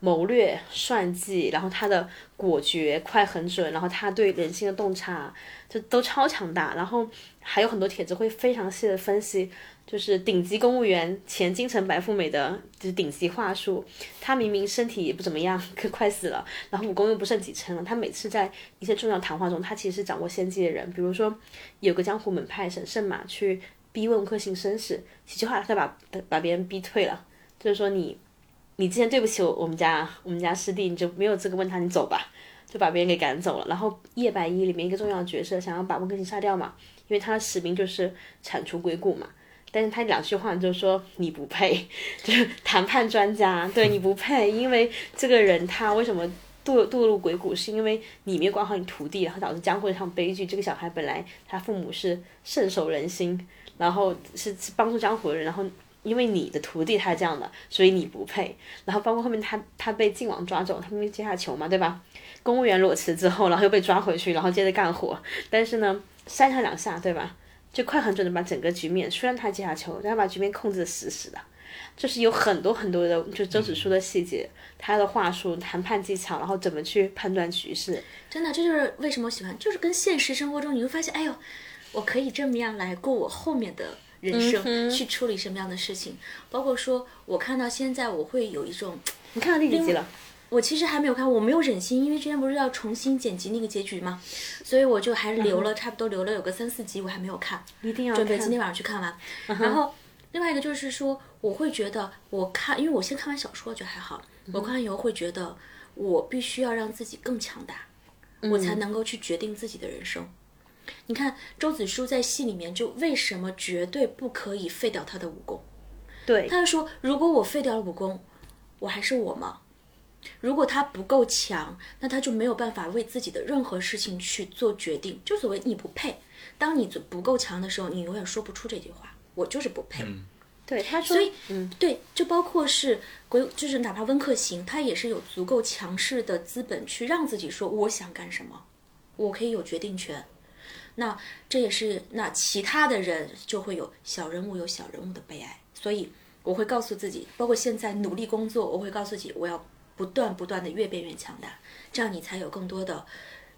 谋略算计，然后他的果决快很准，然后他对人性的洞察就都超强大，然后还有很多帖子会非常细的分析，就是顶级公务员前京城白富美的就是顶级话术，他明明身体也不怎么样，可快死了，然后武功又不剩几成了，他每次在一些重要谈话中他其实是掌握先机的人，比如说有个江湖门派沈胜马去逼问克行绅士，几句话他把把别人逼退了，就是说你你之前对不起我我们家我们家师弟，你就没有资格问他，你走吧，就把别人给赶走了。然后夜白衣里面一个重要的角色想要把温客行杀掉嘛，因为他的使命就是铲除硅谷嘛。但是他两句话就说你不配，就是谈判专家，对你不配，因为这个人他为什么堕堕入鬼谷，是因为你没有管好你徒弟，然后导致江湖一场悲剧。这个小孩本来他父母是圣手仁心，然后是帮助江湖的人，然后因为你的徒弟他这样的，所以你不配。然后包括后面他他被靖王抓走，他们接下球嘛，对吧？公务员裸辞之后，然后又被抓回去，然后接着干活。但是呢，三下两下，对吧？就快很准的把整个局面，虽然他接下球，但他把局面控制的死死的。就是有很多很多的，就周芷舒的细节，他的话术、谈判技巧，然后怎么去判断局势，真的，这就是为什么我喜欢，就是跟现实生活中你会发现，哎呦，我可以这么样来过我后面的人生，嗯、去处理什么样的事情，包括说我看到现在，我会有一种，你看到第几集了？我其实还没有看，我没有忍心，因为之前不是要重新剪辑那个结局吗？所以我就还留了，嗯、差不多留了有个三四集，我还没有看，一定要看，准备今天晚上去看完，嗯、然后。另外一个就是说，我会觉得我看，因为我先看完小说就还好，我看完以后会觉得我必须要让自己更强大，嗯、我才能够去决定自己的人生。你看周芷舒在戏里面就为什么绝对不可以废掉她的武功？对，她说如果我废掉了武功，我还是我吗？如果她不够强，那她就没有办法为自己的任何事情去做决定。就所谓你不配，当你不够强的时候，你永远说不出这句话。我就是不配，嗯、对他说，所以，嗯，对，就包括是鬼，就是哪怕温客行，他也是有足够强势的资本去让自己说我想干什么，我可以有决定权。那这也是那其他的人就会有小人物有小人物的悲哀。所以我会告诉自己，包括现在努力工作，我会告诉自己，我要不断不断的越变越强大，这样你才有更多的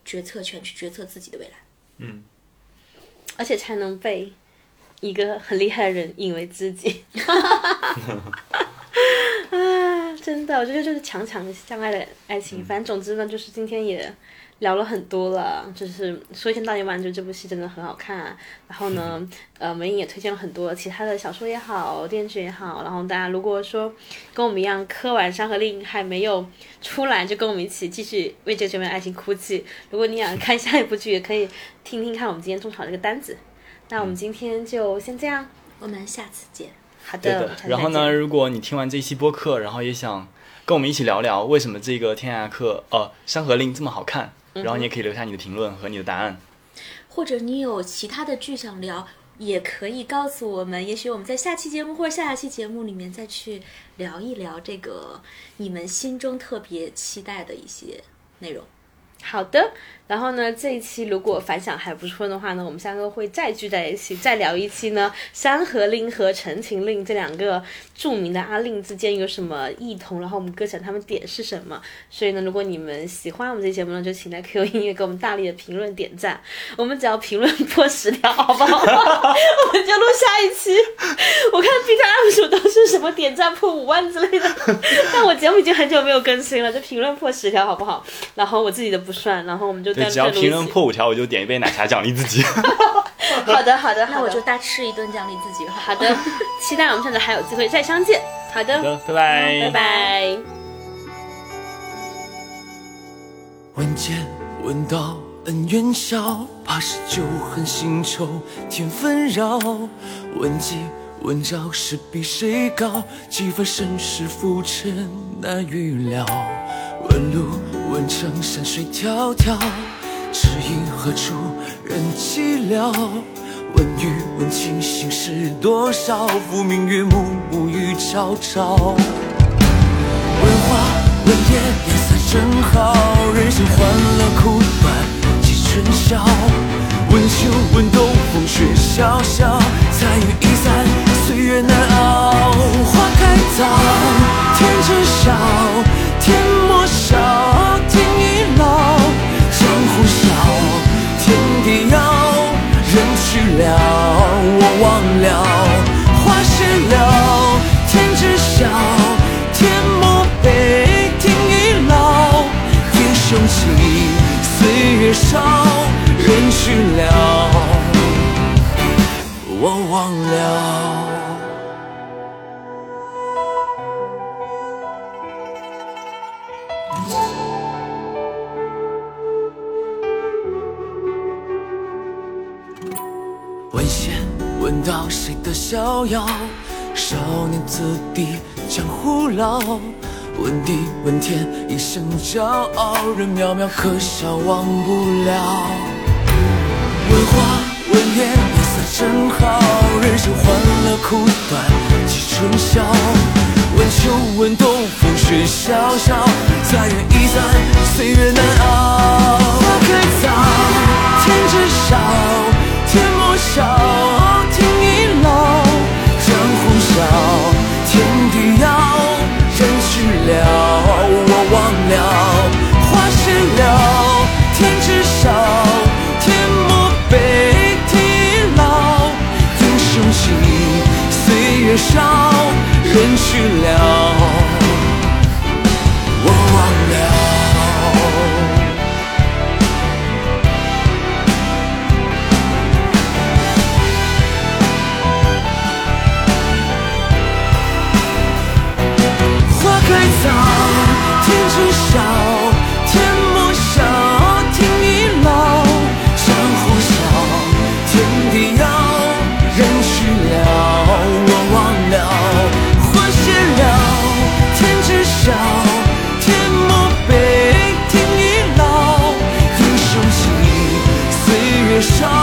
决策权去决策自己的未来。嗯，而且才能被。一个很厉害的人引为知己啊，真的，我觉得就是强强相爱的爱情。反正总之呢，就是今天也聊了很多了，就是说一天到一晚，就这部戏真的很好看、啊。然后呢，呃，梅影也推荐了很多其他的小说也好，电视剧也好。然后大家如果说跟我们一样，磕完《山河令》还没有出来，就跟我们一起继续为这绝美爱情哭泣。如果你想看下一部剧，也可以听听看我们今天种草这个单子。那我们今天就先这样，嗯、我们下次见。好的，然后呢，如果你听完这一期播客，然后也想跟我们一起聊聊为什么这个天涯客呃山河令这么好看，嗯、然后你也可以留下你的评论和你的答案，或者你有其他的剧想聊也可以告诉我们，也许我们在下期节目或者下下期节目里面再去聊一聊这个你们心中特别期待的一些内容。好的，然后呢，这一期如果反响还不错的话呢，我们三个会再聚在一起，再聊一期呢，山河令和陈情令这两个著名的阿令之间有什么异同，然后我们各想他们点是什么。所以呢，如果你们喜欢我们这节目呢，就请来 Q 音乐给我们大力的评论点赞，我们只要评论破十条，好不好？我们就录下一期。我看 B 站 U P 主都是什么点赞破五万之类的，但我节目已经很久没有更新了，就评论破十条，好不好？然后我自己的。不算，然后我们就对，只要评论破五条，我就点一杯奶茶奖励自己。好的，好的，那我就大吃一顿奖励自己。好的，期待我们下次还有机会再相见。好的，好的，拜拜，拜拜。闻见闻道恩怨少，怕是旧恨新仇添纷扰。闻鸡闻兆是比谁高，几番盛世浮沉难预料。问路。问城山水迢迢，知音何处人寂寥。问雨问卿心事多少，浮明月暮暮雨朝朝。问花问叶颜色真好，人生欢乐苦短几春宵。问秋问冬风雪萧萧，彩云易散岁月难熬。花开早，天知晓，天莫笑。天已老，江湖笑，天地遥，人去了，我忘了，花谢了，天知晓，天莫悲，天已老，天雄起，岁月少，人去了，我忘了。的逍遥，少年子弟江湖老，问地问天一生骄傲，人渺渺可笑忘不了。问花问月夜色真好，人生欢乐苦短几春宵。问秋问冬风雪萧萧，再远一载岁月难熬。花开早，天知晓，天莫笑。少人去了，我忘了。花开早，天知晓，天莫笑，天已老，江湖笑，天地遥，人去了。少